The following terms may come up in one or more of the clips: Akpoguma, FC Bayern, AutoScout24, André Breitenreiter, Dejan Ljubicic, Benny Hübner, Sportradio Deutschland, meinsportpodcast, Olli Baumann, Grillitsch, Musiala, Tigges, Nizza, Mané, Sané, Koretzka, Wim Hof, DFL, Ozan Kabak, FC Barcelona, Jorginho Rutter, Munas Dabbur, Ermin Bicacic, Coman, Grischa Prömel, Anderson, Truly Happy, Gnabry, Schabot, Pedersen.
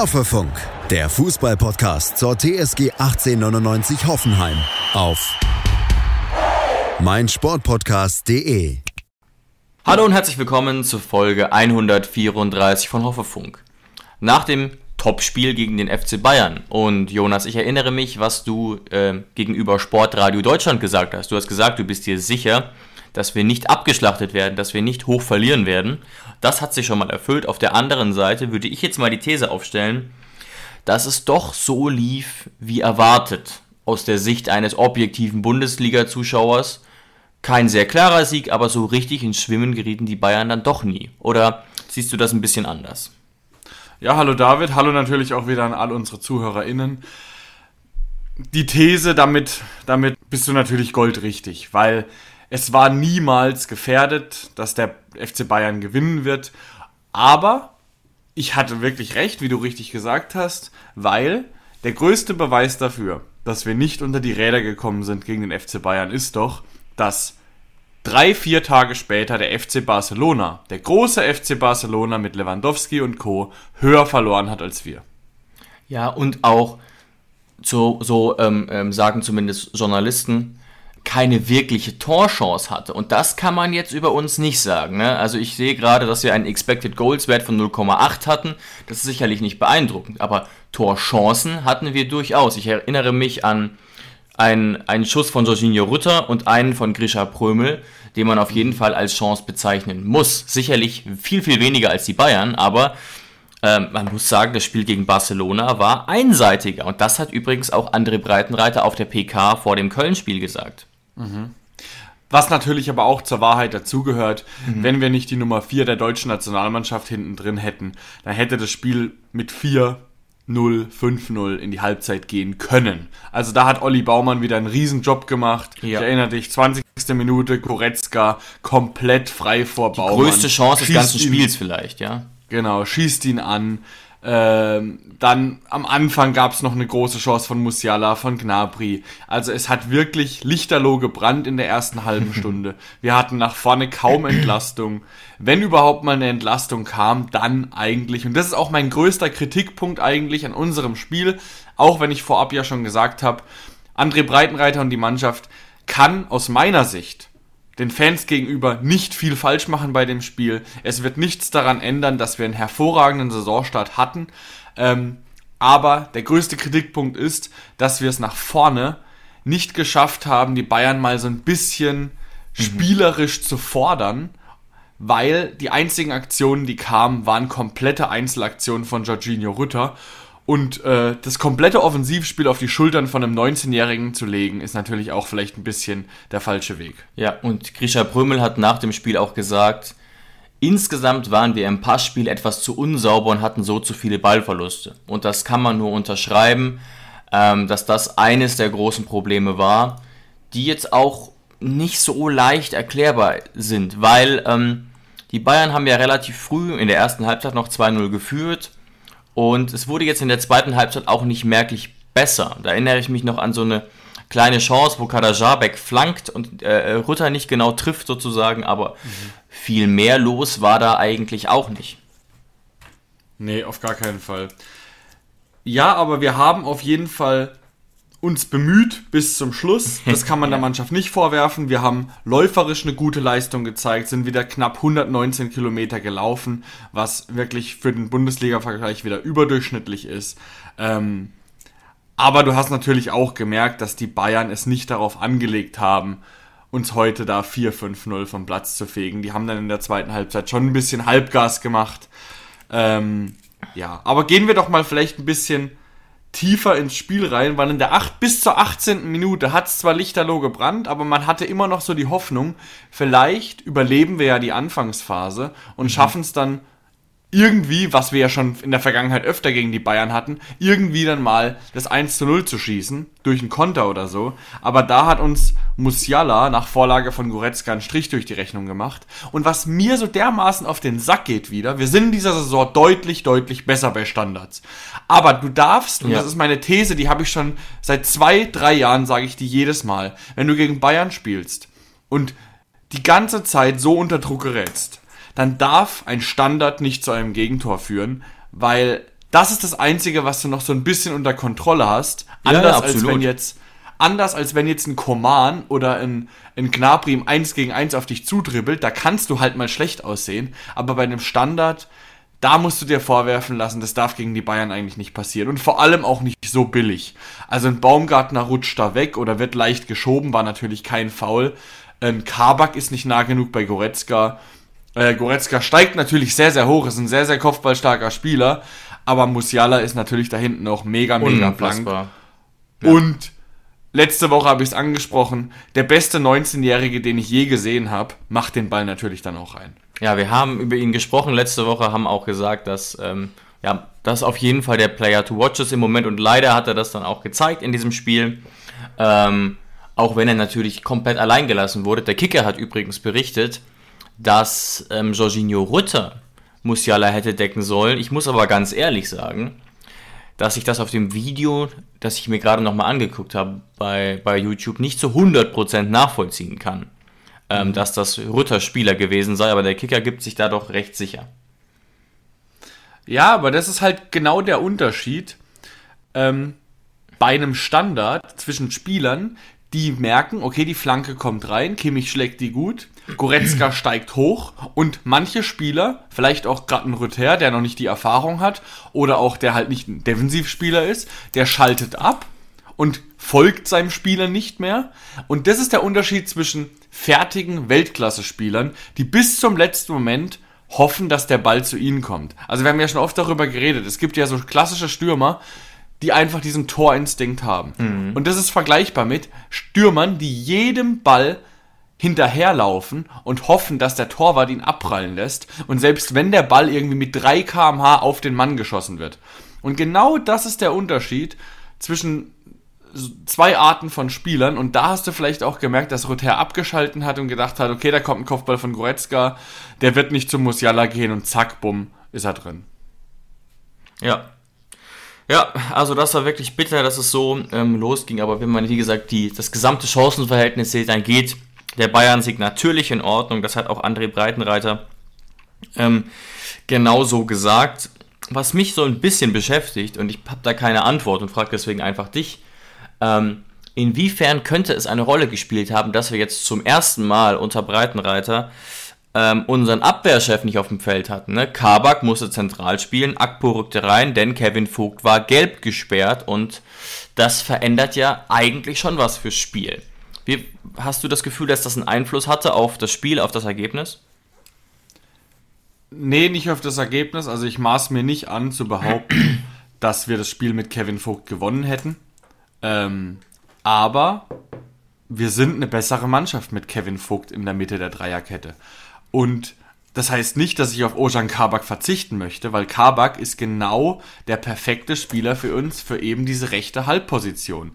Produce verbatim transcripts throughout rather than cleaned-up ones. Hoffefunk, der Fußballpodcast zur T S G achtzehnhundertneunundneunzig Hoffenheim auf meinsportpodcast punkt de. Hallo und herzlich willkommen zur Folge hundertvierunddreißig von Hoffefunk. Nach dem Topspiel gegen den F C Bayern. Und Jonas, ich erinnere mich, was du äh, gegenüber Sportradio Deutschland gesagt hast. Du hast gesagt, du bist dir sicher, dass wir nicht abgeschlachtet werden, dass wir nicht hoch verlieren werden. Das hat sich schon mal erfüllt. Auf der anderen Seite würde ich jetzt mal die These aufstellen, dass es doch so lief, wie erwartet. Aus der Sicht eines objektiven Bundesliga-Zuschauers kein sehr klarer Sieg, aber so richtig ins Schwimmen gerieten die Bayern dann doch nie. Oder siehst du das ein bisschen anders? Ja, hallo David, hallo natürlich auch wieder an all unsere ZuhörerInnen. Die These, damit, damit bist du natürlich goldrichtig, weil es war niemals gefährdet, dass der F C Bayern gewinnen wird, aber ich hatte wirklich recht, wie du richtig gesagt hast, weil der größte Beweis dafür, dass wir nicht unter die Räder gekommen sind gegen den F C Bayern, ist doch, dass drei, vier Tage später der F C Barcelona, der große F C Barcelona mit Lewandowski und Co. höher verloren hat als wir. Ja, und auch, so, so ähm, sagen zumindest Journalisten, keine wirkliche Torchance hatte. Und das kann man jetzt über uns nicht sagen, ne? Also ich sehe gerade, dass wir einen Expected Goals Wert von null Komma acht hatten. Das ist sicherlich nicht beeindruckend, aber Torchancen hatten wir durchaus. Ich erinnere mich an einen, einen Schuss von Jorginho Rutter und einen von Grischa Prömel, den man auf jeden Fall als Chance bezeichnen muss. Sicherlich viel, viel weniger als die Bayern, aber ähm, man muss sagen, das Spiel gegen Barcelona war einseitiger. Und das hat übrigens auch André Breitenreiter auf der P K vor dem Köln-Spiel gesagt. Was natürlich aber auch zur Wahrheit dazugehört, mhm. wenn wir nicht die Nummer vier der deutschen Nationalmannschaft hinten drin hätten, dann hätte das Spiel mit vier null, fünf null in die Halbzeit gehen können. Also da hat Olli Baumann wieder einen Riesenjob gemacht. Ja. Ich erinnere dich, zwanzigste Minute, Koretzka komplett frei vor die Baumann. Die größte Chance des ganzen Spiels vielleicht, ja. Genau, schießt ihn an. Ähm, dann am Anfang gab es noch eine große Chance von Musiala, von Gnabry. Also es hat wirklich lichterloh gebrannt in der ersten halben Stunde. Wir hatten nach vorne kaum Entlastung. Wenn überhaupt mal eine Entlastung kam, dann eigentlich. Und das ist auch mein größter Kritikpunkt eigentlich an unserem Spiel. Auch wenn ich vorab ja schon gesagt habe, André Breitenreiter und die Mannschaft kann aus meiner Sicht den Fans gegenüber nicht viel falsch machen bei dem Spiel. Es wird nichts daran ändern, dass wir einen hervorragenden Saisonstart hatten. Ähm, aber der größte Kritikpunkt ist, dass wir es nach vorne nicht geschafft haben, die Bayern mal so ein bisschen mhm. spielerisch zu fordern, weil die einzigen Aktionen, die kamen, waren komplette Einzelaktionen von Jorginho Rutter. Und äh, das komplette Offensivspiel auf die Schultern von einem neunzehnjährigen zu legen, ist natürlich auch vielleicht ein bisschen der falsche Weg. Ja, und Grischa Prömel hat nach dem Spiel auch gesagt, insgesamt waren wir im Passspiel etwas zu unsauber und hatten so zu viele Ballverluste. Und das kann man nur unterschreiben, ähm, dass das eines der großen Probleme war, die jetzt auch nicht so leicht erklärbar sind. Weil ähm, die Bayern haben ja relativ früh in der ersten Halbzeit noch zwei null geführt. Und es wurde jetzt in der zweiten Halbzeit auch nicht merklich besser. Da erinnere ich mich noch an so eine kleine Chance, wo Kadarjabeck flankt und äh, Rutter nicht genau trifft sozusagen, aber mhm. viel mehr los war da eigentlich auch nicht. Nee, auf gar keinen Fall. Ja, aber wir haben auf jeden Fall uns bemüht bis zum Schluss. Das kann man der Mannschaft nicht vorwerfen. Wir haben läuferisch eine gute Leistung gezeigt, sind wieder knapp hundertneunzehn Kilometer gelaufen, was wirklich für den Bundesliga-Vergleich wieder überdurchschnittlich ist. Ähm, aber du hast natürlich auch gemerkt, dass die Bayern es nicht darauf angelegt haben, uns heute da vier fünf null vom Platz zu fegen. Die haben dann in der zweiten Halbzeit schon ein bisschen Halbgas gemacht. Ähm, ja, aber gehen wir doch mal vielleicht ein bisschen tiefer ins Spiel rein, weil in der acht bis zur achtzehnten Minute hat es zwar lichterloh gebrannt, aber man hatte immer noch so die Hoffnung, vielleicht überleben wir ja die Anfangsphase und mhm. schaffen es dann irgendwie, was wir ja schon in der Vergangenheit öfter gegen die Bayern hatten, irgendwie dann mal das eins zu null zu schießen, durch einen Konter oder so. Aber da hat uns Musiala nach Vorlage von Goretzka einen Strich durch die Rechnung gemacht. Und was mir so dermaßen auf den Sack geht wieder, wir sind in dieser Saison deutlich, deutlich besser bei Standards. Aber du darfst, und ja. das ist meine These, die habe ich schon seit zwei, drei Jahren, sage ich die jedes Mal, wenn du gegen Bayern spielst und die ganze Zeit so unter Druck gerätst, dann darf ein Standard nicht zu einem Gegentor führen, weil Das ist das Einzige, was du noch so ein bisschen unter Kontrolle hast. Anders, ja, ja, als wenn jetzt, anders als wenn jetzt ein Coman oder ein, ein Gnabry im eins gegen eins auf dich zudribbelt. Da kannst du halt mal schlecht aussehen. Aber bei einem Standard, da musst du dir vorwerfen lassen, das darf gegen die Bayern eigentlich nicht passieren. Und vor allem auch nicht so billig. Also ein Baumgartner rutscht da weg oder wird leicht geschoben, war natürlich kein Foul. Ein Kabak ist nicht nah genug bei Goretzka. Äh, Goretzka steigt natürlich sehr, sehr hoch, ist ein sehr, sehr kopfballstarker Spieler. Aber Musiala ist natürlich da hinten auch mega, mega blank. Ja. Und letzte Woche habe ich es angesprochen, der beste neunzehnjährige, den ich je gesehen habe, macht den Ball natürlich dann auch rein. Ja, wir haben über ihn gesprochen letzte Woche, haben auch gesagt, dass ähm, ja, das auf jeden Fall der Player to watch ist im Moment. Und leider hat er das dann auch gezeigt in diesem Spiel. Ähm, auch wenn er natürlich komplett allein gelassen wurde. Der Kicker hat übrigens berichtet, dass ähm, Jorginho Rutter Musiala hätte decken sollen. Ich muss aber ganz ehrlich sagen, dass ich das auf dem Video, das ich mir gerade nochmal angeguckt habe bei, bei YouTube, nicht zu hundert Prozent nachvollziehen kann, ähm, dass das Rutter Spieler gewesen sei, aber der Kicker gibt sich da doch recht sicher. Ja, aber das ist halt genau der Unterschied ähm, bei einem Standard zwischen Spielern, die merken, okay, die Flanke kommt rein, Kimmich schlägt die gut, Goretzka steigt hoch und manche Spieler, vielleicht auch gerade ein Rutter, der noch nicht die Erfahrung hat oder auch der halt nicht ein Defensivspieler ist, der schaltet ab und folgt seinem Spieler nicht mehr. Und das ist der Unterschied zwischen fertigen Weltklasse-Spielern, die bis zum letzten Moment hoffen, dass der Ball zu ihnen kommt. Also wir haben ja schon oft darüber geredet, es gibt ja so klassische Stürmer, die einfach diesen Torinstinkt haben. Mhm. Und das ist vergleichbar mit Stürmern, die jedem Ball hinterherlaufen und hoffen, dass der Torwart ihn abprallen lässt. Und selbst wenn der Ball irgendwie mit drei Kilometer pro Stunde auf den Mann geschossen wird. Und genau das ist der Unterschied zwischen zwei Arten von Spielern. Und da hast du vielleicht auch gemerkt, dass Rutter abgeschalten hat und gedacht hat, okay, da kommt ein Kopfball von Goretzka, der wird nicht zum Musiala gehen und zack, bumm, ist er drin. Ja, Ja, also das war wirklich bitter, dass es so ähm, losging. Aber wenn man, wie gesagt, die, das gesamte Chancenverhältnis sieht, dann geht der Bayern-Sieg natürlich in Ordnung. Das hat auch André Breitenreiter ähm, genauso gesagt. Was mich so ein bisschen beschäftigt, und ich habe da keine Antwort und frage deswegen einfach dich, ähm, inwiefern könnte es eine Rolle gespielt haben, dass wir jetzt zum ersten Mal unter Breitenreiter Ähm, unseren Abwehrchef nicht auf dem Feld hatten. Ne? Kabak musste zentral spielen, Akpo rückte rein, denn Kevin Vogt war gelb gesperrt und das verändert ja eigentlich schon was fürs Spiel. Wie, hast du das Gefühl, dass das einen Einfluss hatte auf das Spiel, auf das Ergebnis? Nee, nicht auf das Ergebnis. Also ich maß mir nicht an zu behaupten, dass wir das Spiel mit Kevin Vogt gewonnen hätten. Ähm, aber wir sind eine bessere Mannschaft mit Kevin Vogt in der Mitte der Dreierkette. Und das heißt nicht, dass ich auf Ozan Kabak verzichten möchte, weil Kabak ist genau der perfekte Spieler für uns, für eben diese rechte Halbposition.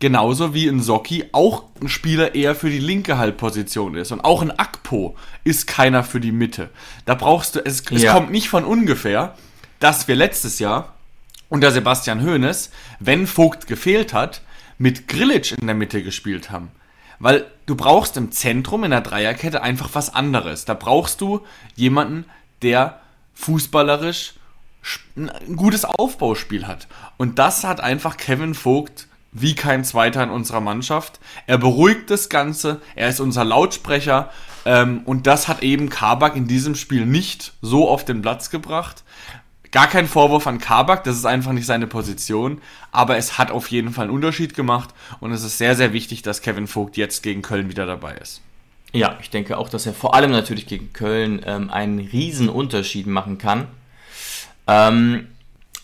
Genauso wie ein Socki auch ein Spieler eher für die linke Halbposition ist. Und auch ein Akpo ist keiner für die Mitte. Da brauchst du, es, es ja. kommt nicht von ungefähr, dass wir letztes Jahr unter Sebastian Hoeneß, wenn Vogt gefehlt hat, mit Grillitsch in der Mitte gespielt haben. Weil du brauchst im Zentrum, in der Dreierkette, einfach was anderes. Da brauchst du jemanden, der fußballerisch ein gutes Aufbauspiel hat. Und das hat einfach Kevin Vogt wie kein Zweiter in unserer Mannschaft. Er beruhigt das Ganze, er ist unser Lautsprecher. Ähm, und das hat eben Kabak in diesem Spiel nicht so auf den Platz gebracht. Gar kein Vorwurf an Kabak, das ist einfach nicht seine Position, aber es hat auf jeden Fall einen Unterschied gemacht und es ist sehr, sehr wichtig, dass Kevin Vogt jetzt gegen Köln wieder dabei ist. Ja, ich denke auch, dass er vor allem natürlich gegen Köln ähm, einen riesen Unterschied machen kann. Ähm,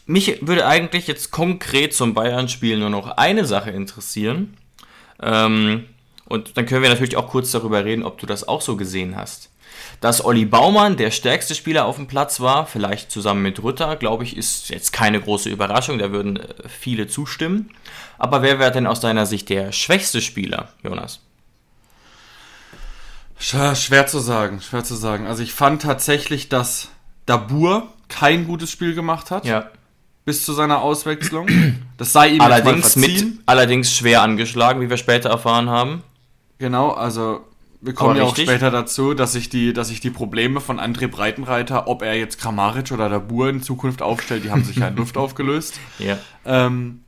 mich würde eigentlich jetzt konkret zum Bayern-Spiel nur noch eine Sache interessieren ähm, und dann können wir natürlich auch kurz darüber reden, ob du das auch so gesehen hast. Dass Olli Baumann der stärkste Spieler auf dem Platz war, vielleicht zusammen mit Rutter, glaube ich, ist jetzt keine große Überraschung, da würden viele zustimmen. Aber wer wäre denn aus deiner Sicht der schwächste Spieler, Jonas? Schwer zu sagen, schwer zu sagen. Also ich fand tatsächlich, dass Dabbur kein gutes Spiel gemacht hat, ja. bis zu seiner Auswechslung. Das sei ihm allerdings, mit, allerdings schwer angeschlagen, wie wir später erfahren haben. Genau, also Wir kommen aber ja richtig. Auch später dazu, dass ich die, dass ich die Probleme von André Breitenreiter, ob er jetzt Kramaric oder Dabbur in Zukunft aufstellt, die haben sich ja in Luft aufgelöst. Ja. Ähm,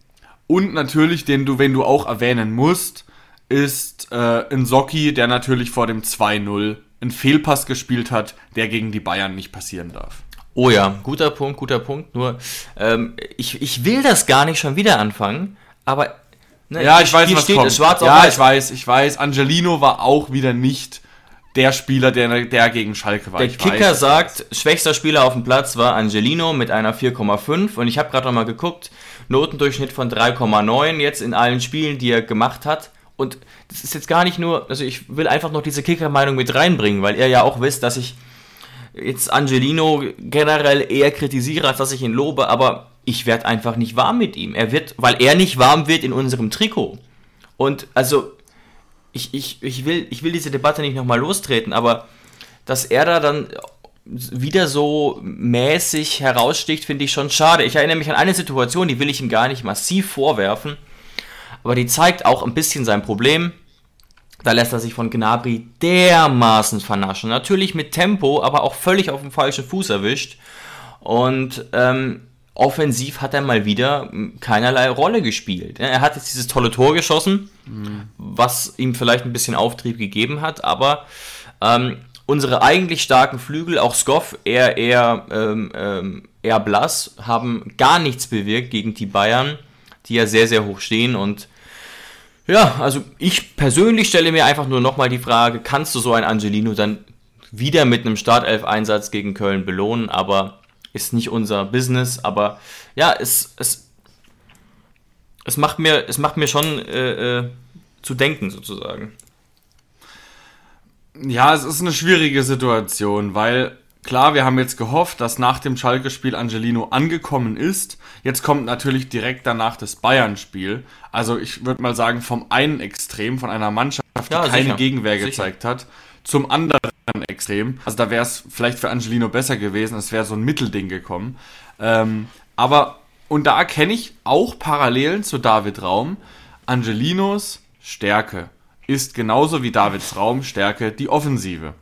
und natürlich, den du, wenn du auch erwähnen musst, ist äh, Nsocki, der natürlich vor dem zwei null einen Fehlpass gespielt hat, der gegen die Bayern nicht passieren darf. Oh ja, guter Punkt, guter Punkt. Nur, ähm, ich, ich will das gar nicht schon wieder anfangen, aber... Ne, ja, ich weiß, was steht, kommt. Schwarz auf ja, weiß. ich weiß, ich weiß. Angelino war auch wieder nicht der Spieler, der, der gegen Schalke war. Der ich Kicker weiß, sagt, schwächster Spieler auf dem Platz war Angelino mit einer vier Komma fünf. Und ich habe gerade nochmal geguckt, Notendurchschnitt von drei Komma neun jetzt in allen Spielen, die er gemacht hat. Und das ist jetzt gar nicht nur, also ich will einfach noch diese Kicker-Meinung mit reinbringen, weil ihr ja auch wisst, dass ich jetzt Angelino generell eher kritisiere, als dass ich ihn lobe, aber... Ich werde einfach nicht warm mit ihm. Er wird, weil er nicht warm wird in unserem Trikot. Und also, ich, ich, ich, will, ich will diese Debatte nicht nochmal lostreten, aber dass er da dann wieder so mäßig heraussticht, finde ich schon schade. Ich erinnere mich an eine Situation, die will ich ihm gar nicht massiv vorwerfen, aber die zeigt auch ein bisschen sein Problem. Da lässt er sich von Gnabry dermaßen vernaschen. Natürlich mit Tempo, aber auch völlig auf dem falschen Fuß erwischt. Und, ähm, offensiv hat er mal wieder keinerlei Rolle gespielt. Er hat jetzt dieses tolle Tor geschossen, mhm. was ihm vielleicht ein bisschen Auftrieb gegeben hat, aber ähm, unsere eigentlich starken Flügel, auch Skov, eher, eher, ähm, eher blass, haben gar nichts bewirkt gegen die Bayern, die ja sehr, sehr hoch stehen. Und ja, also ich persönlich stelle mir einfach nur nochmal die Frage, kannst du so einen Angelino dann wieder mit einem Startelf-Einsatz gegen Köln belohnen, aber... Ist nicht unser Business, aber ja, es, es, es, macht, mir, es macht mir schon äh, äh, zu denken sozusagen. Ja, es ist eine schwierige Situation, weil klar, wir haben jetzt gehofft, dass nach dem Schalke-Spiel Angelino angekommen ist. Jetzt kommt natürlich direkt danach das Bayern-Spiel. Also ich würde mal sagen, vom einen Extrem, von einer Mannschaft, die ja, keine sicher. Gegenwehr sicher. gezeigt hat, zum anderen Extrem. Also da wäre es vielleicht für Angelino besser gewesen, es wäre so ein Mittelding gekommen. Ähm, aber, und da erkenne ich auch Parallelen zu David Raum. Angelinos Stärke ist genauso wie Davids Raum Stärke die Offensive.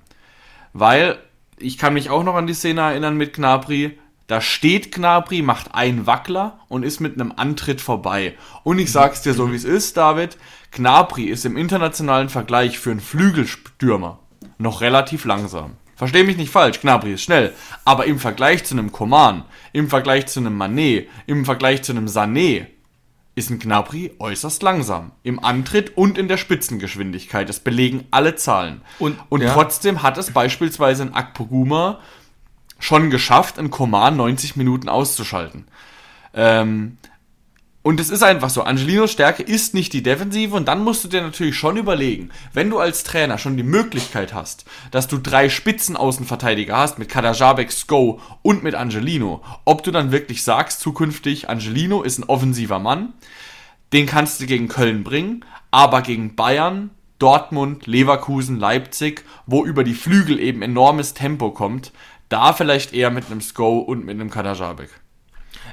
Weil, ich kann mich auch noch an die Szene erinnern mit Gnabry, da steht Gnabry, macht einen Wackler und ist mit einem Antritt vorbei. Und ich sag's dir so, wie es ist, David, Gnabry ist im internationalen Vergleich für einen Flügelstürmer noch relativ langsam. Versteh mich nicht falsch, Gnabry ist schnell, aber im Vergleich zu einem Coman, im Vergleich zu einem Mané, im Vergleich zu einem Sané, ist ein Gnabry äußerst langsam. Im Antritt und in der Spitzengeschwindigkeit, das belegen alle Zahlen. Und, und ja. trotzdem hat es beispielsweise ein Akpoguma schon geschafft, einen Coman neunzig Minuten auszuschalten. Ähm... Und es ist einfach so, Angelinos Stärke ist nicht die Defensive und dann musst du dir natürlich schon überlegen, wenn du als Trainer schon die Möglichkeit hast, dass du drei Spitzenaußenverteidiger hast mit Kadarjabeck, Skov und mit Angelino, ob du dann wirklich sagst, zukünftig Angelino ist ein offensiver Mann, den kannst du gegen Köln bringen, aber gegen Bayern, Dortmund, Leverkusen, Leipzig, wo über die Flügel eben enormes Tempo kommt, da vielleicht eher mit einem Skov und mit einem Kadarjabeck.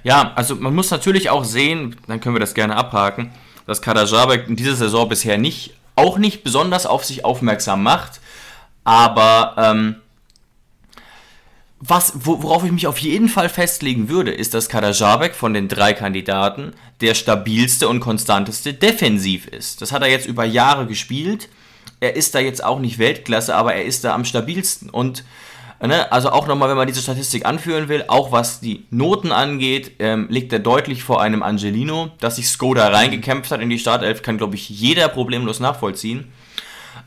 Ja, also man muss natürlich auch sehen, dann können wir das gerne abhaken, dass Kadarjabeck in dieser Saison bisher nicht, auch nicht besonders auf sich aufmerksam macht, aber ähm, was, worauf ich mich auf jeden Fall festlegen würde, ist, dass Kadarjabeck von den drei Kandidaten der stabilste und konstanteste defensiv ist. Das hat er jetzt über Jahre gespielt, er ist da jetzt auch nicht Weltklasse, aber er ist da am stabilsten und also auch nochmal, wenn man diese Statistik anführen will, auch was die Noten angeht, ähm, liegt er deutlich vor einem Angelino. Dass sich Skoda reingekämpft hat in die Startelf, kann, glaube ich, jeder problemlos nachvollziehen.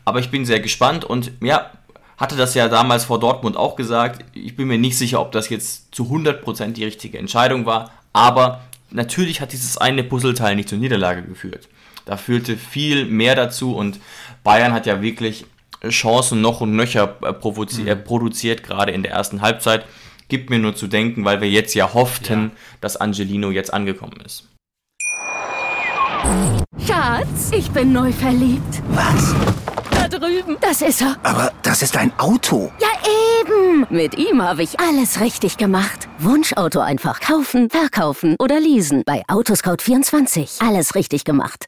Aber ich bin sehr gespannt und ja, hatte das ja damals vor Dortmund auch gesagt. Ich bin mir nicht sicher, ob das jetzt zu hundert Prozent die richtige Entscheidung war. Aber natürlich hat dieses eine Puzzleteil nicht zur Niederlage geführt. Da führte viel mehr dazu und Bayern hat ja wirklich... Chancen noch und nöcher provozi- mhm. produziert, gerade in der ersten Halbzeit. Gibt mir nur zu denken, weil wir jetzt ja hofften, ja. dass Angelino jetzt angekommen ist. Schatz, ich bin neu verliebt. Was? Da drüben. Das ist er. Aber das ist ein Auto. Ja, eh. Leben. Mit ihm habe ich alles richtig gemacht. Wunschauto einfach kaufen, verkaufen oder leasen. Bei Autoscout vierundzwanzig. Alles richtig gemacht.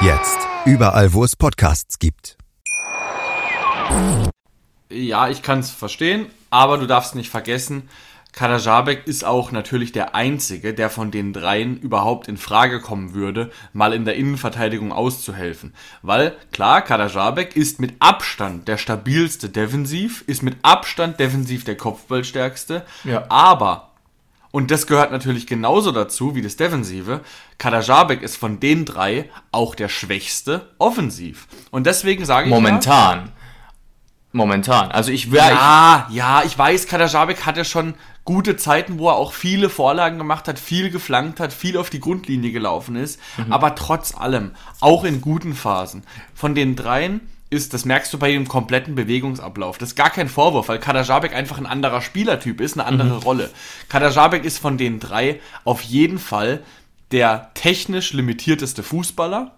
Jetzt. Überall, wo es Podcasts gibt. Ja, ich kann es verstehen, aber du darfst nicht vergessen, Kadarjabeck ist auch natürlich der Einzige, der von den dreien überhaupt in Frage kommen würde, mal in der Innenverteidigung auszuhelfen. Weil, klar, Kadarjabeck ist mit Abstand der stabilste defensiv, ist mit Abstand defensiv der Kopfballstärkste, ja. aber... Und das gehört natürlich genauso dazu wie das Defensive. Kadarjabeck ist von den drei auch der Schwächste offensiv. Und deswegen sage Momentan. ich ja, Momentan. Also ich wäre... Ja, ich, ja, ich weiß, Kadarjabeck hatte schon gute Zeiten, wo er auch viele Vorlagen gemacht hat, viel geflankt hat, viel auf die Grundlinie gelaufen ist. Mhm. Aber trotz allem, auch in guten Phasen, von den dreien... ist, das merkst du bei dem kompletten Bewegungsablauf. Das ist gar kein Vorwurf, weil Kadarjabeck einfach ein anderer Spielertyp ist, eine andere mhm. Rolle. Kadarjabeck ist von den drei auf jeden Fall der technisch limitierteste Fußballer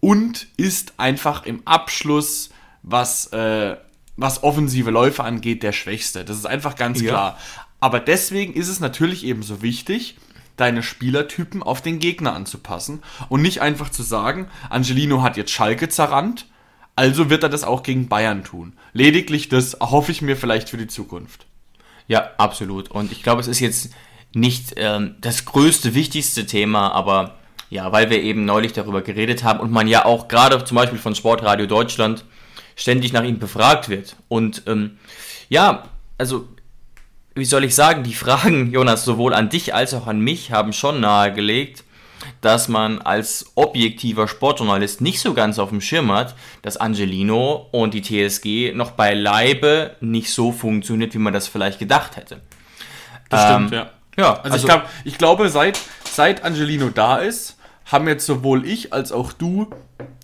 und ist einfach im Abschluss, was, äh, was offensive Läufe angeht, der Schwächste. Das ist einfach ganz ja. klar. Aber deswegen ist es natürlich eben so wichtig, deine Spielertypen auf den Gegner anzupassen und nicht einfach zu sagen, Angelino hat jetzt Schalke zerrannt, also wird er das auch gegen Bayern tun. Lediglich das hoffe ich mir vielleicht für die Zukunft. Ja, absolut. Und ich glaube, es ist jetzt nicht ähm, das größte, wichtigste Thema, aber ja, weil wir eben neulich darüber geredet haben und man ja auch gerade zum Beispiel von Sportradio Deutschland ständig nach ihm befragt wird. Und ähm, ja, also wie soll ich sagen, die Fragen, Jonas, sowohl an dich als auch an mich haben schon nahegelegt, dass man als objektiver Sportjournalist nicht so ganz auf dem Schirm hat, dass Angelino und die T S G noch beileibe nicht so funktioniert, wie man das vielleicht gedacht hätte. Das ähm, stimmt, ja. ja also, also ich, glaub, ich glaube, seit, seit Angelino da ist, haben jetzt sowohl ich als auch du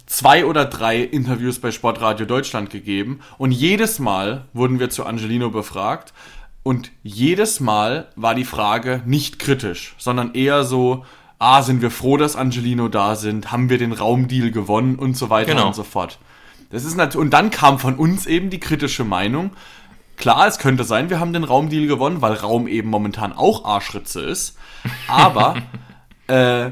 zwei oder drei Interviews bei Sportradio Deutschland gegeben und jedes Mal wurden wir zu Angelino befragt und jedes Mal war die Frage nicht kritisch, sondern eher so... Ah, sind wir froh, dass Angelino da sind? Haben wir den Raumdeal gewonnen? Und so weiter genau. und so fort. Das ist nat- und dann kam von uns eben die kritische Meinung. Klar, es könnte sein, wir haben den Raumdeal gewonnen, weil Raum eben momentan auch Arschritze ist. Aber, äh,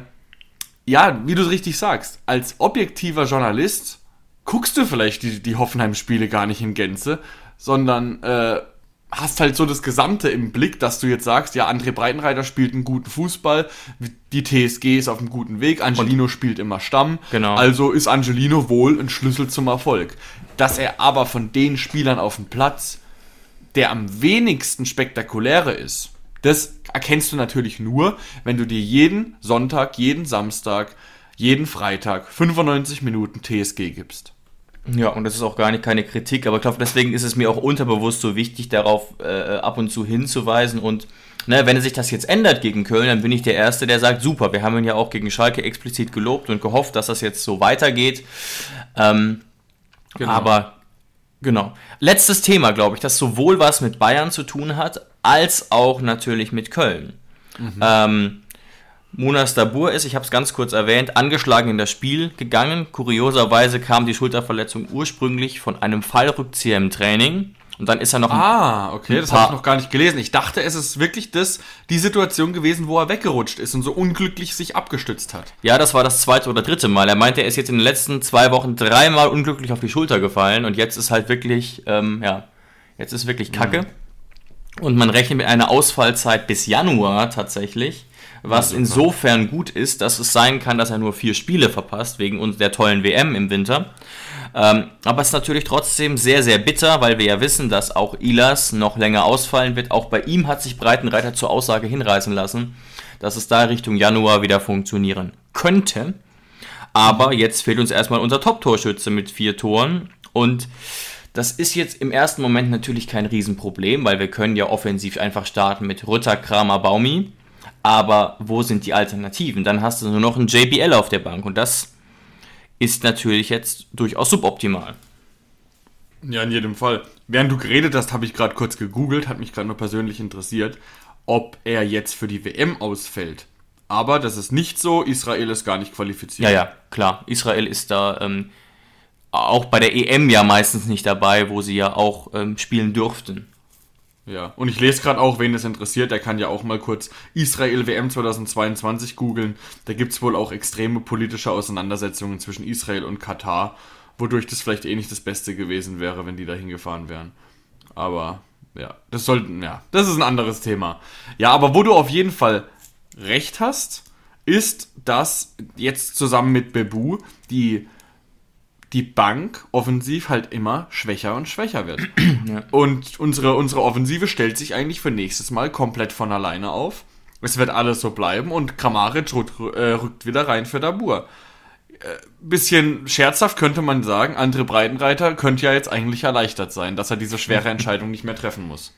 ja, wie du es richtig sagst, als objektiver Journalist guckst du vielleicht die, die Hoffenheim-Spiele gar nicht in Gänze, sondern... Äh, hast halt so das Gesamte im Blick, dass du jetzt sagst, ja, André Breitenreiter spielt einen guten Fußball, die T S G ist auf einem guten Weg, Angelino und spielt immer Stamm, genau. also ist Angelino wohl ein Schlüssel zum Erfolg. Dass er aber von den Spielern auf dem Platz der am wenigsten spektakuläre ist, das erkennst du natürlich nur, wenn du dir jeden Sonntag, jeden Samstag, jeden Freitag fünfundneunzig Minuten T S G gibst. Ja, und das ist auch gar nicht keine Kritik, aber ich glaube, deswegen ist es mir auch unterbewusst so wichtig, darauf äh, ab und zu hinzuweisen und ne, wenn sich das jetzt ändert gegen Köln, dann bin ich der Erste, der sagt, super, wir haben ihn ja auch gegen Schalke explizit gelobt und gehofft, dass das jetzt so weitergeht, ähm, genau. aber genau. Letztes Thema, glaube ich, das sowohl was mit Bayern zu tun hat, als auch natürlich mit Köln. Mhm. Ähm, Munas Dabbur ist, ich habe es ganz kurz erwähnt, angeschlagen in das Spiel gegangen. Kurioserweise kam die Schulterverletzung ursprünglich von einem Fallrückzieher im Training. Und dann ist er noch... Ah, okay, das habe ich noch gar nicht gelesen. Ich dachte, es ist wirklich das, die Situation gewesen, wo er weggerutscht ist und so unglücklich sich abgestützt hat. Ja, das war das zweite oder dritte Mal. Er meinte, er ist jetzt in den letzten zwei Wochen dreimal unglücklich auf die Schulter gefallen. Und jetzt ist halt wirklich, ähm, ja, jetzt ist wirklich Kacke. Mhm. Und man rechnet mit einer Ausfallzeit bis Januar tatsächlich. Was insofern gut ist, dass es sein kann, dass er nur vier Spiele verpasst, wegen der tollen W M im Winter. Ähm, aber es ist natürlich trotzdem sehr, sehr bitter, weil wir ja wissen, dass auch Ihlas noch länger ausfallen wird. Auch bei ihm hat sich Breitenreiter zur Aussage hinreißen lassen, dass es da Richtung Januar wieder funktionieren könnte. Aber jetzt fehlt uns erstmal unser Top-Torschütze mit vier Toren. Und Das ist jetzt im ersten Moment natürlich kein Riesenproblem, weil wir können ja offensiv einfach starten mit Rutter, Kramer, Baumi. Aber wo sind die Alternativen? Dann hast du nur noch einen J B L auf der Bank und das ist natürlich jetzt durchaus suboptimal. Ja, in jedem Fall. Während du geredet hast, habe ich gerade kurz gegoogelt, hat mich gerade nur persönlich interessiert, ob er jetzt für die W M ausfällt. Aber das ist nicht so, Israel ist gar nicht qualifiziert. Ja, ja, klar. Israel ist da ähm, auch bei der E M ja meistens nicht dabei, wo sie ja auch ähm, spielen dürften. Ja, und ich lese gerade auch, wen das interessiert, der kann ja auch mal kurz Israel W M zweitausendzweiundzwanzig googeln. Da gibt es wohl auch extreme politische Auseinandersetzungen zwischen Israel und Katar, wodurch das vielleicht eh nicht das Beste gewesen wäre, wenn die da hingefahren wären. Aber, ja, das sollten, ja, das ist ein anderes Thema. Ja, aber wo du auf jeden Fall recht hast, ist, dass jetzt zusammen mit Bebou die, die Bank offensiv halt immer schwächer und schwächer wird. Ja. Und unsere, unsere Offensive stellt sich eigentlich für nächstes Mal komplett von alleine auf. Es wird alles so bleiben und Kramaric rückt, äh, rückt wieder rein für Dabbur. Bisschen scherzhaft könnte man sagen, André Breitenreiter könnte ja jetzt eigentlich erleichtert sein, dass er diese schwere Entscheidung nicht mehr treffen muss.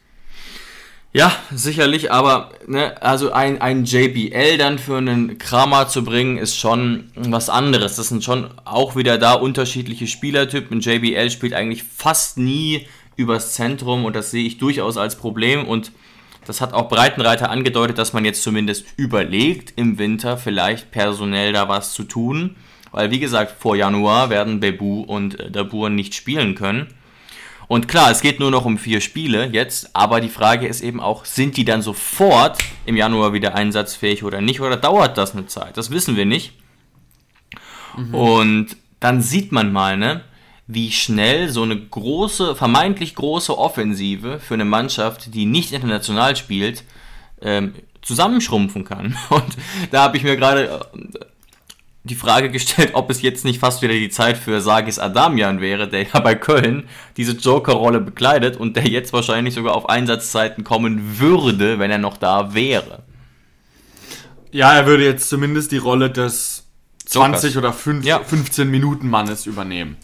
Ja, sicherlich, aber ne, also ein, ein J B L dann für einen Kramer zu bringen, ist schon was anderes. Das sind schon auch wieder da unterschiedliche Spielertypen. J B L spielt eigentlich fast nie übers Zentrum und das sehe ich durchaus als Problem und das hat auch Breitenreiter angedeutet, dass man jetzt zumindest überlegt, im Winter vielleicht personell da was zu tun. Weil, wie gesagt, vor Januar werden Bebou und Dabbur nicht spielen können. Und klar, es geht nur noch um vier Spiele jetzt, aber die Frage ist eben auch, sind die dann sofort im Januar wieder einsatzfähig oder nicht? Oder dauert das eine Zeit? Das wissen wir nicht. Mhm. Und dann sieht man mal, ne, wie schnell so eine große, vermeintlich große Offensive für eine Mannschaft, die nicht international spielt, ähm, zusammenschrumpfen kann. Und da habe ich mir gerade die Frage gestellt, ob es jetzt nicht fast wieder die Zeit für Sagis Adamian wäre, der ja bei Köln diese Joker-Rolle bekleidet und der jetzt wahrscheinlich sogar auf Einsatzzeiten kommen würde, wenn er noch da wäre. Ja, er würde jetzt zumindest die Rolle des zwanzig- oder ja. fünfzehn-Minuten-Mannes übernehmen,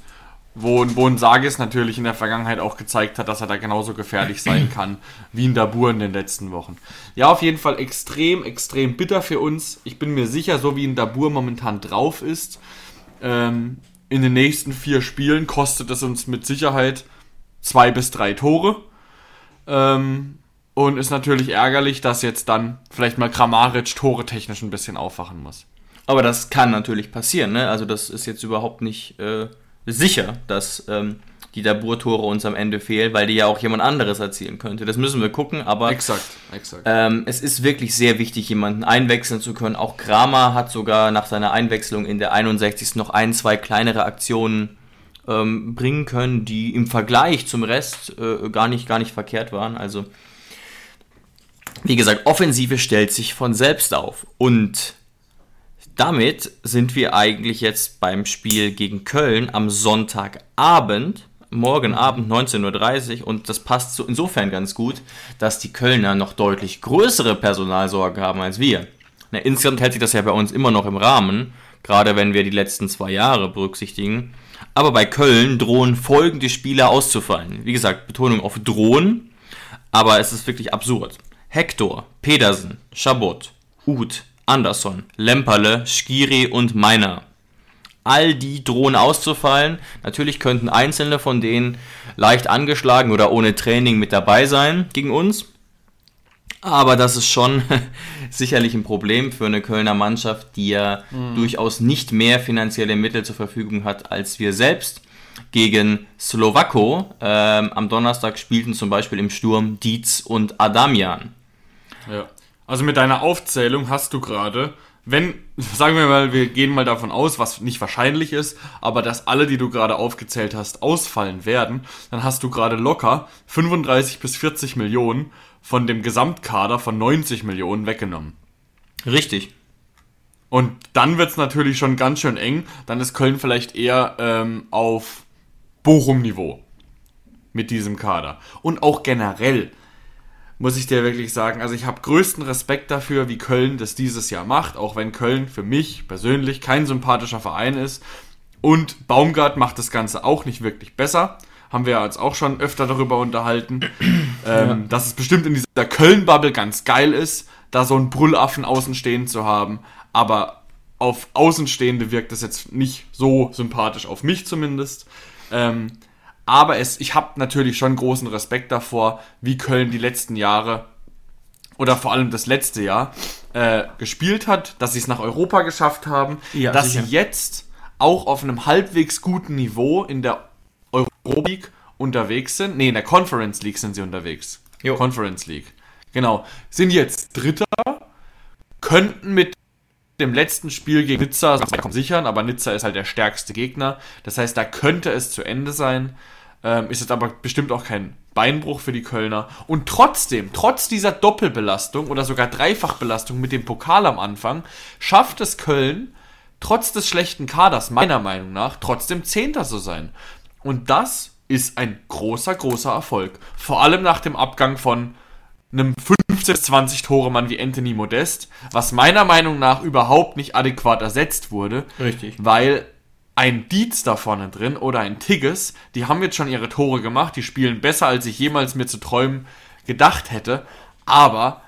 wo, wo ein Sagis natürlich in der Vergangenheit auch gezeigt hat, dass er da genauso gefährlich sein kann wie in Dabbur in den letzten Wochen. Ja, auf jeden Fall extrem, extrem bitter für uns. Ich bin mir sicher, so wie in Dabbur momentan drauf ist, ähm, in den nächsten vier Spielen kostet es uns mit Sicherheit zwei bis drei Tore. Ähm, und ist natürlich ärgerlich, dass jetzt dann vielleicht mal Kramaric toretechnisch ein bisschen aufwachen muss. Aber das kann natürlich passieren, ne? Also das ist jetzt überhaupt nicht Äh sicher, dass ähm, die Dabbur-Tore uns am Ende fehlen, weil die ja auch jemand anderes erzielen könnte. Das müssen wir gucken, aber exakt, exakt. Ähm, es ist wirklich sehr wichtig, jemanden einwechseln zu können. Auch Kramer hat sogar nach seiner Einwechslung in der einundsechzigsten noch ein, zwei kleinere Aktionen ähm, bringen können, die im Vergleich zum Rest äh, gar nicht, gar nicht verkehrt waren. Also, wie gesagt, Offensive stellt sich von selbst auf und damit sind wir eigentlich jetzt beim Spiel gegen Köln am Sonntagabend, morgen Abend neunzehn Uhr dreißig und das passt so insofern ganz gut, dass die Kölner noch deutlich größere Personalsorgen haben als wir. Na, insgesamt hält sich das ja bei uns immer noch im Rahmen, gerade wenn wir die letzten zwei Jahre berücksichtigen. Aber bei Köln drohen folgende Spieler auszufallen. Wie gesagt, Betonung auf drohen, aber es ist wirklich absurd. Hector, Pedersen, Schabot, Uth, Anderson, Lemperle, Skhiri und Meiner. All die drohen auszufallen. Natürlich könnten einzelne von denen leicht angeschlagen oder ohne Training mit dabei sein gegen uns. Aber das ist schon sicherlich ein Problem für eine Kölner Mannschaft, die ja mhm. durchaus nicht mehr finanzielle Mittel zur Verfügung hat als wir selbst. Gegen Slowako ähm, am Donnerstag spielten zum Beispiel im Sturm Dietz und Adamian. Ja. Also mit deiner Aufzählung hast du gerade, wenn, sagen wir mal, wir gehen mal davon aus, was nicht wahrscheinlich ist, aber dass alle, die du gerade aufgezählt hast, ausfallen werden, dann hast du gerade locker fünfunddreißig bis vierzig Millionen von dem Gesamtkader von neunzig Millionen weggenommen. Richtig. Und dann wird es natürlich schon ganz schön eng, dann ist Köln vielleicht eher ähm, auf Bochum-Niveau mit diesem Kader. Und auch generell muss ich dir wirklich sagen, also ich habe größten Respekt dafür, wie Köln das dieses Jahr macht, auch wenn Köln für mich persönlich kein sympathischer Verein ist und Baumgart macht das Ganze auch nicht wirklich besser, haben wir uns auch schon öfter darüber unterhalten, ähm, ja. dass es bestimmt in dieser Köln-Bubble ganz geil ist, da so einen Brüllaffen außenstehend zu haben, aber auf Außenstehende wirkt das jetzt nicht so sympathisch, auf mich zumindest. Ähm, aber es, ich habe natürlich schon großen Respekt davor, wie Köln die letzten Jahre oder vor allem das letzte Jahr äh, gespielt hat, dass sie es nach Europa geschafft haben, ja, dass sicher. sie jetzt auch auf einem halbwegs guten Niveau in der Europa League unterwegs sind. Nee, in der Conference League sind sie unterwegs. Jo. Conference League. Genau. Sind jetzt Dritter, könnten mit dem letzten Spiel gegen Nizza sichern, aber Nizza ist halt der stärkste Gegner. Das heißt, da könnte es zu Ende sein. Ähm, ist jetzt aber bestimmt auch kein Beinbruch für die Kölner. Und trotzdem, trotz dieser Doppelbelastung oder sogar Dreifachbelastung mit dem Pokal am Anfang, schafft es Köln, trotz des schlechten Kaders, meiner Meinung nach, trotzdem Zehnter zu sein. Und das ist ein großer, großer Erfolg. Vor allem nach dem Abgang von einem fünfzehn bis zwanzig Tore Mann wie Anthony Modest, was meiner Meinung nach überhaupt nicht adäquat ersetzt wurde. Richtig. Weil ein Dietz da vorne drin oder ein Tigges, die haben jetzt schon ihre Tore gemacht, die spielen besser, als ich jemals mir zu träumen gedacht hätte. Aber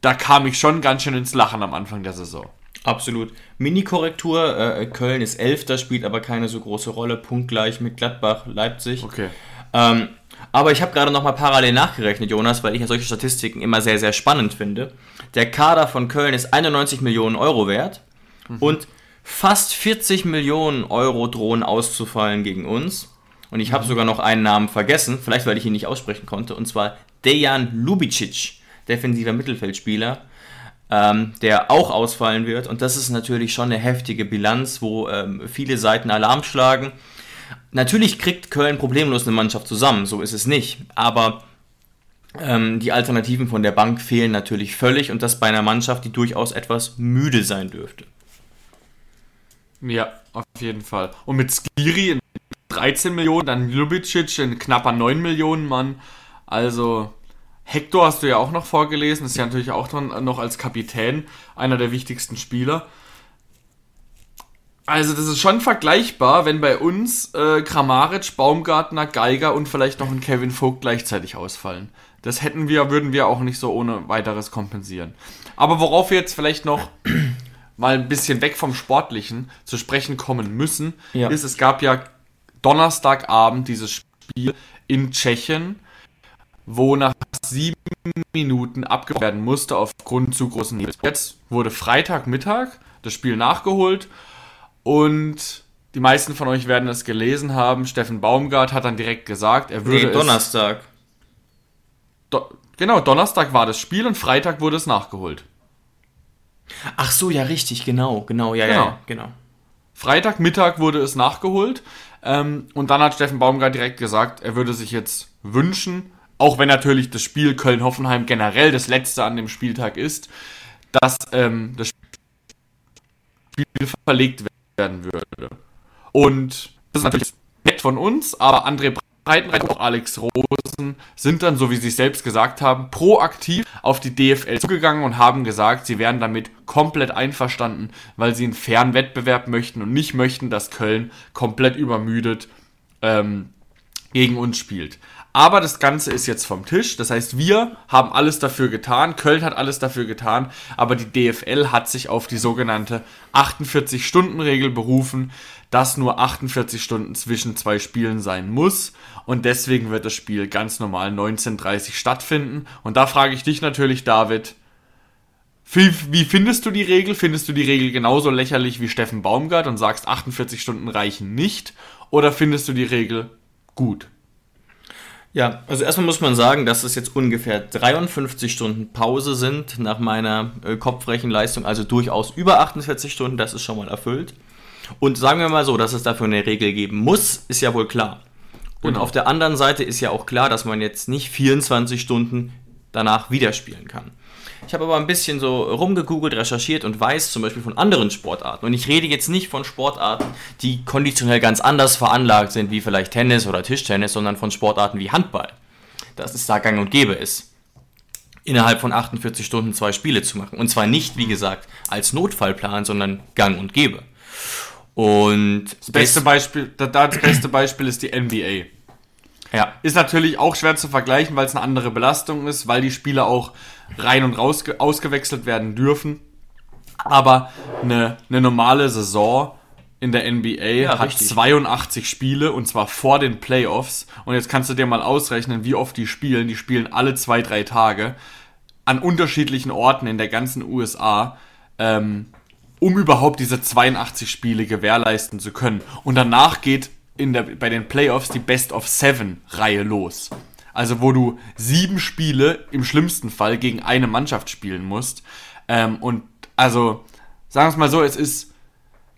da kam ich schon ganz schön ins Lachen am Anfang der Saison. Absolut. Mini-Korrektur, äh, Köln ist Elfter, spielt aber keine so große Rolle, punktgleich mit Gladbach, Leipzig. Okay. Ähm, aber ich habe gerade nochmal parallel nachgerechnet, Jonas, weil ich ja solche Statistiken immer sehr, sehr spannend finde. Der Kader von Köln ist einundneunzig Millionen Euro wert, mhm, und fast vierzig Millionen Euro drohen auszufallen gegen uns. Und ich habe mhm. sogar noch einen Namen vergessen, vielleicht weil ich ihn nicht aussprechen konnte, und zwar Dejan Ljubicic, defensiver Mittelfeldspieler, Ähm, der auch ausfallen wird, und das ist natürlich schon eine heftige Bilanz, wo ähm, viele Seiten Alarm schlagen. Natürlich kriegt Köln problemlos eine Mannschaft zusammen, so ist es nicht, aber ähm, die Alternativen von der Bank fehlen natürlich völlig, und das bei einer Mannschaft, die durchaus etwas müde sein dürfte. Ja, auf jeden Fall. Und mit Skhiri in dreizehn Millionen, dann Ljubicic in knapper neun Millionen, Mann, also... Hector hast du ja auch noch vorgelesen, ist ja natürlich auch dran, noch als Kapitän einer der wichtigsten Spieler. Also das ist schon vergleichbar, wenn bei uns äh, Kramaric, Baumgartner, Geiger und vielleicht noch ein Kevin Vogt gleichzeitig ausfallen. Das hätten wir, würden wir auch nicht so ohne weiteres kompensieren. Aber worauf wir jetzt vielleicht noch mal ein bisschen weg vom Sportlichen zu sprechen kommen müssen, ja. ist, es gab ja Donnerstagabend dieses Spiel in Tschechien, wo nach sieben Minuten abgebrochen werden musste aufgrund zu großen Nebels. Jetzt wurde Freitagmittag das Spiel nachgeholt, und die meisten von euch werden es gelesen haben. Steffen Baumgart hat dann direkt gesagt, er würde nee, Donnerstag. Es... Donnerstag. Do- genau, Donnerstag war das Spiel und Freitag wurde es nachgeholt. Ach so, ja richtig, genau. Genau, ja, genau. ja, genau. Freitagmittag wurde es nachgeholt, ähm, und dann hat Steffen Baumgart direkt gesagt, er würde sich jetzt wünschen, auch wenn natürlich das Spiel Köln-Hoffenheim generell das letzte an dem Spieltag ist, dass ähm, das Spiel verlegt werden würde. Und das ist natürlich nett von uns, aber André Breitenreiter und auch Alex Rosen sind dann, so wie sie es selbst gesagt haben, proaktiv auf die D F L zugegangen und haben gesagt, sie wären damit komplett einverstanden, weil sie einen fairen Wettbewerb möchten und nicht möchten, dass Köln komplett übermüdet ähm, gegen uns spielt. Aber das Ganze ist jetzt vom Tisch. Das heißt, wir haben alles dafür getan. Köln hat alles dafür getan. Aber die D F L hat sich auf die sogenannte achtundvierzig-Stunden-Regel berufen, dass nur achtundvierzig Stunden zwischen zwei Spielen sein muss. Und deswegen wird das Spiel ganz normal neunzehn Uhr dreißig stattfinden. Und da frage ich dich natürlich, David, wie findest du die Regel? Findest du die Regel genauso lächerlich wie Steffen Baumgart und sagst, achtundvierzig Stunden reichen nicht? Oder findest du die Regel gut? Ja, also erstmal muss man sagen, dass es jetzt ungefähr dreiundfünfzig Stunden Pause sind nach meiner äh, Kopfrechenleistung, also durchaus über achtundvierzig Stunden, das ist schon mal erfüllt. Und sagen wir mal so, dass es dafür eine Regel geben muss, ist ja wohl klar. Und genau. Auf der anderen Seite ist ja auch klar, dass man jetzt nicht vierundzwanzig Stunden danach wieder spielen kann. Ich habe aber ein bisschen so rumgegoogelt, recherchiert und weiß zum Beispiel von anderen Sportarten. Und ich rede jetzt nicht von Sportarten, die konditionell ganz anders veranlagt sind, wie vielleicht Tennis oder Tischtennis, sondern von Sportarten wie Handball. Dass es da gang und gäbe ist, innerhalb von achtundvierzig Stunden zwei Spiele zu machen. Und zwar nicht, wie gesagt, als Notfallplan, sondern gang und gäbe. Und das beste Beispiel, das beste Beispiel ist die N B A. Ja. Ist natürlich auch schwer zu vergleichen, weil es eine andere Belastung ist, weil die Spieler auch rein und raus ausgewechselt werden dürfen. Aber eine, eine normale Saison in der N B A ja, hat richtig. zweiundachtzig Spiele, und zwar vor den Playoffs. Und jetzt kannst du dir mal ausrechnen, wie oft die spielen. Die spielen alle zwei, drei Tage an unterschiedlichen Orten in der ganzen U S A, ähm, um überhaupt diese zweiundachtzig Spiele gewährleisten zu können. Und danach geht in der, bei den Playoffs die Best-of-Seven-Reihe los. Also wo du sieben Spiele im schlimmsten Fall gegen eine Mannschaft spielen musst. Ähm, und also, sagen wir es mal so, es ist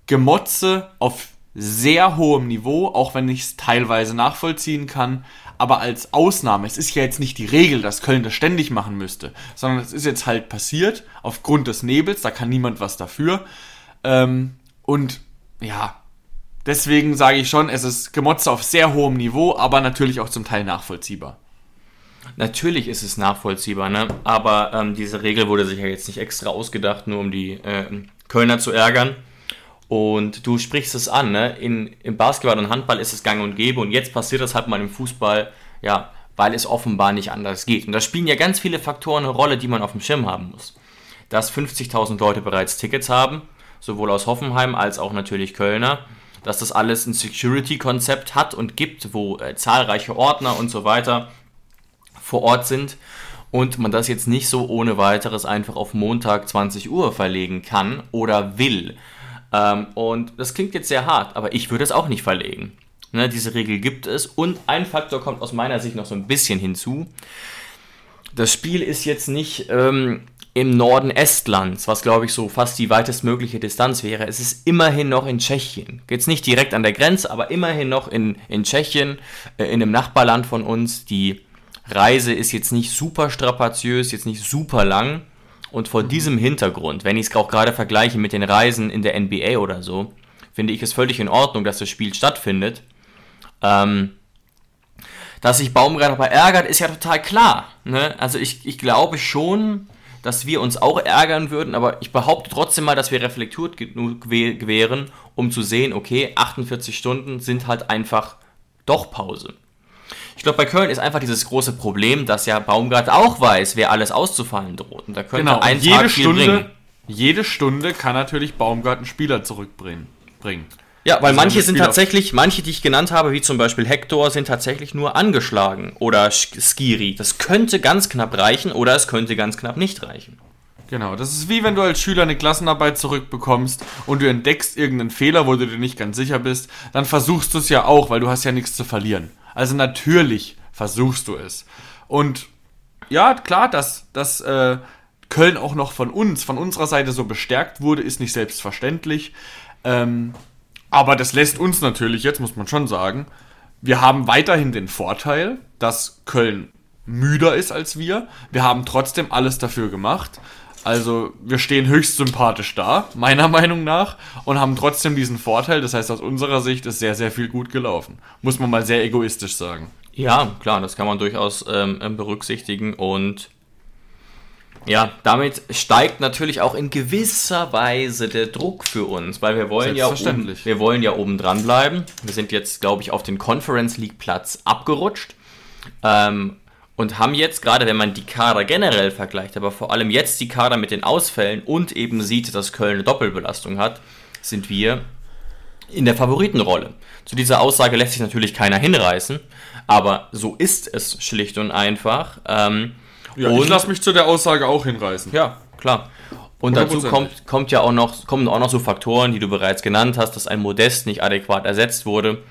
Gemotze auf sehr hohem Niveau, auch wenn ich es teilweise nachvollziehen kann, aber als Ausnahme. Es ist ja jetzt nicht die Regel, dass Köln das ständig machen müsste, sondern es ist jetzt halt passiert, aufgrund des Nebels, da kann niemand was dafür. Ähm, und ja, deswegen sage ich schon, es ist Gemotze auf sehr hohem Niveau, aber natürlich auch zum Teil nachvollziehbar. Natürlich ist es nachvollziehbar, ne? Aber ähm, diese Regel wurde sich ja jetzt nicht extra ausgedacht, nur um die äh, Kölner zu ärgern. Und du sprichst es an, ne? In, im Basketball und Handball ist es gang und gäbe, und jetzt passiert das halt mal im Fußball, ja, weil es offenbar nicht anders geht. Und da spielen ja ganz viele Faktoren eine Rolle, die man auf dem Schirm haben muss. Dass fünfzigtausend Leute bereits Tickets haben, sowohl aus Hoffenheim als auch natürlich Kölner, dass das alles ein Security-Konzept hat und gibt, wo äh, zahlreiche Ordner und so weiter vor Ort sind, und man das jetzt nicht so ohne weiteres einfach auf Montag zwanzig Uhr verlegen kann oder will. Ähm, und das klingt jetzt sehr hart, aber ich würde es auch nicht verlegen. Ne, diese Regel gibt es, und ein Faktor kommt aus meiner Sicht noch so ein bisschen hinzu. Das Spiel ist jetzt nicht ähm, im Norden Estlands, was glaube ich so fast die weitestmögliche Distanz wäre. Es ist immerhin noch in Tschechien. Jetzt nicht direkt an der Grenze, aber immerhin noch in, in Tschechien, äh, in einem Nachbarland von uns. Die Reise ist jetzt nicht super strapaziös, jetzt nicht super lang. Und vor diesem Hintergrund, wenn ich es auch gerade vergleiche mit den Reisen in der N B A oder so, finde ich es völlig in Ordnung, dass das Spiel stattfindet. Ähm, dass sich Baumgart aber ärgert, ist ja total klar. Ne? Also ich, ich glaube schon, dass wir uns auch ärgern würden, aber ich behaupte trotzdem mal, dass wir reflektiert genug wären, um zu sehen, okay, achtundvierzig Stunden sind halt einfach doch Pause. Ich glaube, bei Köln ist einfach dieses große Problem, dass ja Baumgart auch weiß, wer alles auszufallen droht. Und da könnte genau, ein Tag viel Stunde, bringen. Jede Stunde kann natürlich Baumgart einen Spieler zurückbringen. Ja, weil also manche sind tatsächlich, manche, die ich genannt habe, wie zum Beispiel Hector, sind tatsächlich nur angeschlagen. Oder Skhiri. Das könnte ganz knapp reichen, oder es könnte ganz knapp nicht reichen. Genau, das ist wie wenn du als Schüler eine Klassenarbeit zurückbekommst und du entdeckst irgendeinen Fehler, wo du dir nicht ganz sicher bist. Dann versuchst du es ja auch, weil du hast ja nichts zu verlieren. Also natürlich versuchst du es. Und ja, klar, dass, dass äh, Köln auch noch von uns, von unserer Seite so bestärkt wurde, ist nicht selbstverständlich. Ähm, aber das lässt uns natürlich, jetzt muss man schon sagen, wir haben weiterhin den Vorteil, dass Köln müder ist als wir. Wir haben trotzdem alles dafür gemacht. Also wir stehen höchst sympathisch da, meiner Meinung nach, und haben trotzdem diesen Vorteil. Das heißt, aus unserer Sicht ist sehr, sehr viel gut gelaufen. Muss man mal sehr egoistisch sagen. Ja, klar, das kann man durchaus ähm, berücksichtigen. Und ja, damit steigt natürlich auch in gewisser Weise der Druck für uns, weil wir wollen ja oben, wir wollen ja oben dran bleiben. Wir sind jetzt, glaube ich, auf den Conference League Platz abgerutscht. Ähm, Und haben jetzt, gerade wenn man die Kader generell vergleicht, aber vor allem jetzt die Kader mit den Ausfällen und eben sieht, dass Köln eine Doppelbelastung hat, sind wir in der Favoritenrolle. Zu dieser Aussage lässt sich natürlich keiner hinreißen, aber so ist es schlicht und einfach. Ähm, ja, und ich lasse mich zu der Aussage auch hinreißen. Ja, klar. Und dazu kommt, kommt ja auch noch, kommen auch noch so Faktoren, die du bereits genannt hast, dass ein Modest nicht adäquat ersetzt wurde.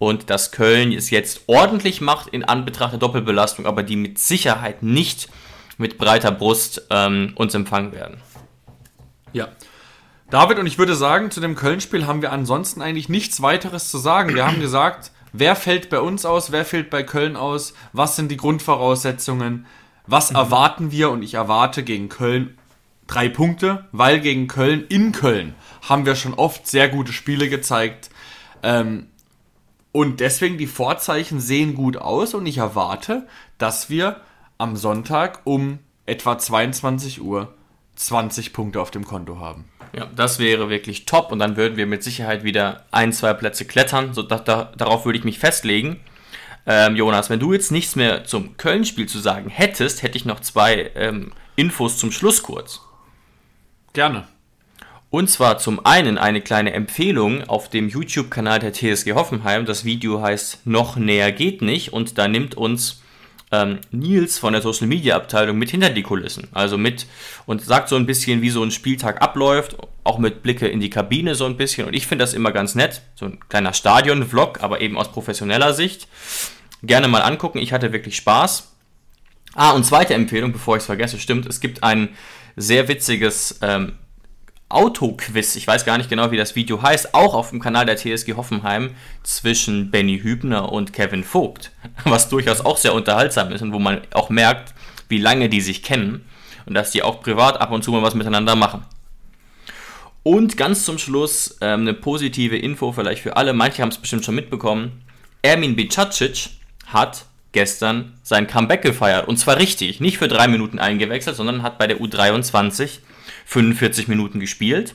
Und dass Köln es jetzt ordentlich macht in Anbetracht der Doppelbelastung, aber die mit Sicherheit nicht mit breiter Brust ähm, uns empfangen werden. Ja, David, und ich würde sagen, zu dem Köln-Spiel haben wir ansonsten eigentlich nichts weiteres zu sagen. Wir haben gesagt, wer fällt bei uns aus, wer fällt bei Köln aus, was sind die Grundvoraussetzungen, was mhm. erwarten wir, und ich erwarte gegen Köln drei Punkte, weil gegen Köln, in Köln, haben wir schon oft sehr gute Spiele gezeigt, ähm, und deswegen, die Vorzeichen sehen gut aus, und ich erwarte, dass wir am Sonntag um etwa zweiundzwanzig Uhr zwanzig Punkte auf dem Konto haben. Ja, das wäre wirklich top, und dann würden wir mit Sicherheit wieder ein, zwei Plätze klettern. So, da, da, darauf würde ich mich festlegen. Ähm, Jonas, wenn du jetzt nichts mehr zum Köln-Spiel zu sagen hättest, hätte ich noch zwei ähm, Infos zum Schluss kurz. Gerne. Und zwar zum einen eine kleine Empfehlung auf dem YouTube-Kanal der T S G Hoffenheim. Das Video heißt Noch näher geht nicht und da nimmt uns ähm, Nils von der Social-Media-Abteilung mit hinter die Kulissen. Also mit und sagt so ein bisschen, wie so ein Spieltag abläuft, auch mit Blicke in die Kabine so ein bisschen. Und ich finde das immer ganz nett, so ein kleiner Stadion-Vlog, aber eben aus professioneller Sicht. Gerne mal angucken, ich hatte wirklich Spaß. Ah, und zweite Empfehlung, bevor ich es vergesse, stimmt, es gibt ein sehr witziges ähm, Autoquiz, ich weiß gar nicht genau, wie das Video heißt, auch auf dem Kanal der T S G Hoffenheim zwischen Benny Hübner und Kevin Vogt, was durchaus auch sehr unterhaltsam ist und wo man auch merkt, wie lange die sich kennen und dass die auch privat ab und zu mal was miteinander machen. Und ganz zum Schluss ähm, eine positive Info vielleicht für alle, manche haben es bestimmt schon mitbekommen, Ermin Bicacic hat gestern sein Comeback gefeiert und zwar richtig, nicht für drei Minuten eingewechselt, sondern hat bei der U dreiundzwanzig fünfundvierzig Minuten gespielt.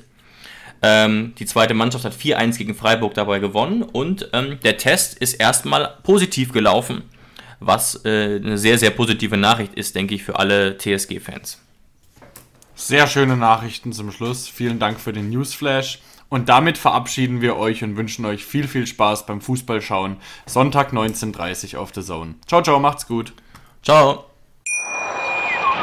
Ähm, die zweite Mannschaft hat vier eins gegen Freiburg dabei gewonnen und ähm, der Test ist erstmal positiv gelaufen, was äh, eine sehr, sehr positive Nachricht ist, denke ich, für alle T S G-Fans. Sehr schöne Nachrichten zum Schluss. Vielen Dank für den Newsflash. Und damit verabschieden wir euch und wünschen euch viel, viel Spaß beim Fußballschauen. Sonntag neunzehn Uhr dreißig auf der Zone. Ciao, ciao, macht's gut. Ciao.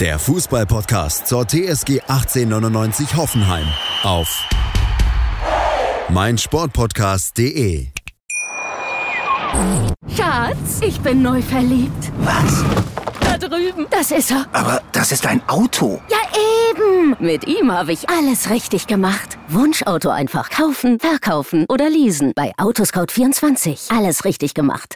Der Fußball-Podcast zur T S G achtzehnhundertneunundneunzig Hoffenheim auf meinsportpodcast punkt de. Schatz, ich bin neu verliebt. Was? Da drüben. Das ist er. Aber das ist ein Auto. Ja, eben. Mit ihm habe ich alles richtig gemacht. Wunschauto einfach kaufen, verkaufen oder leasen. Bei Autoscout vierundzwanzig. Alles richtig gemacht.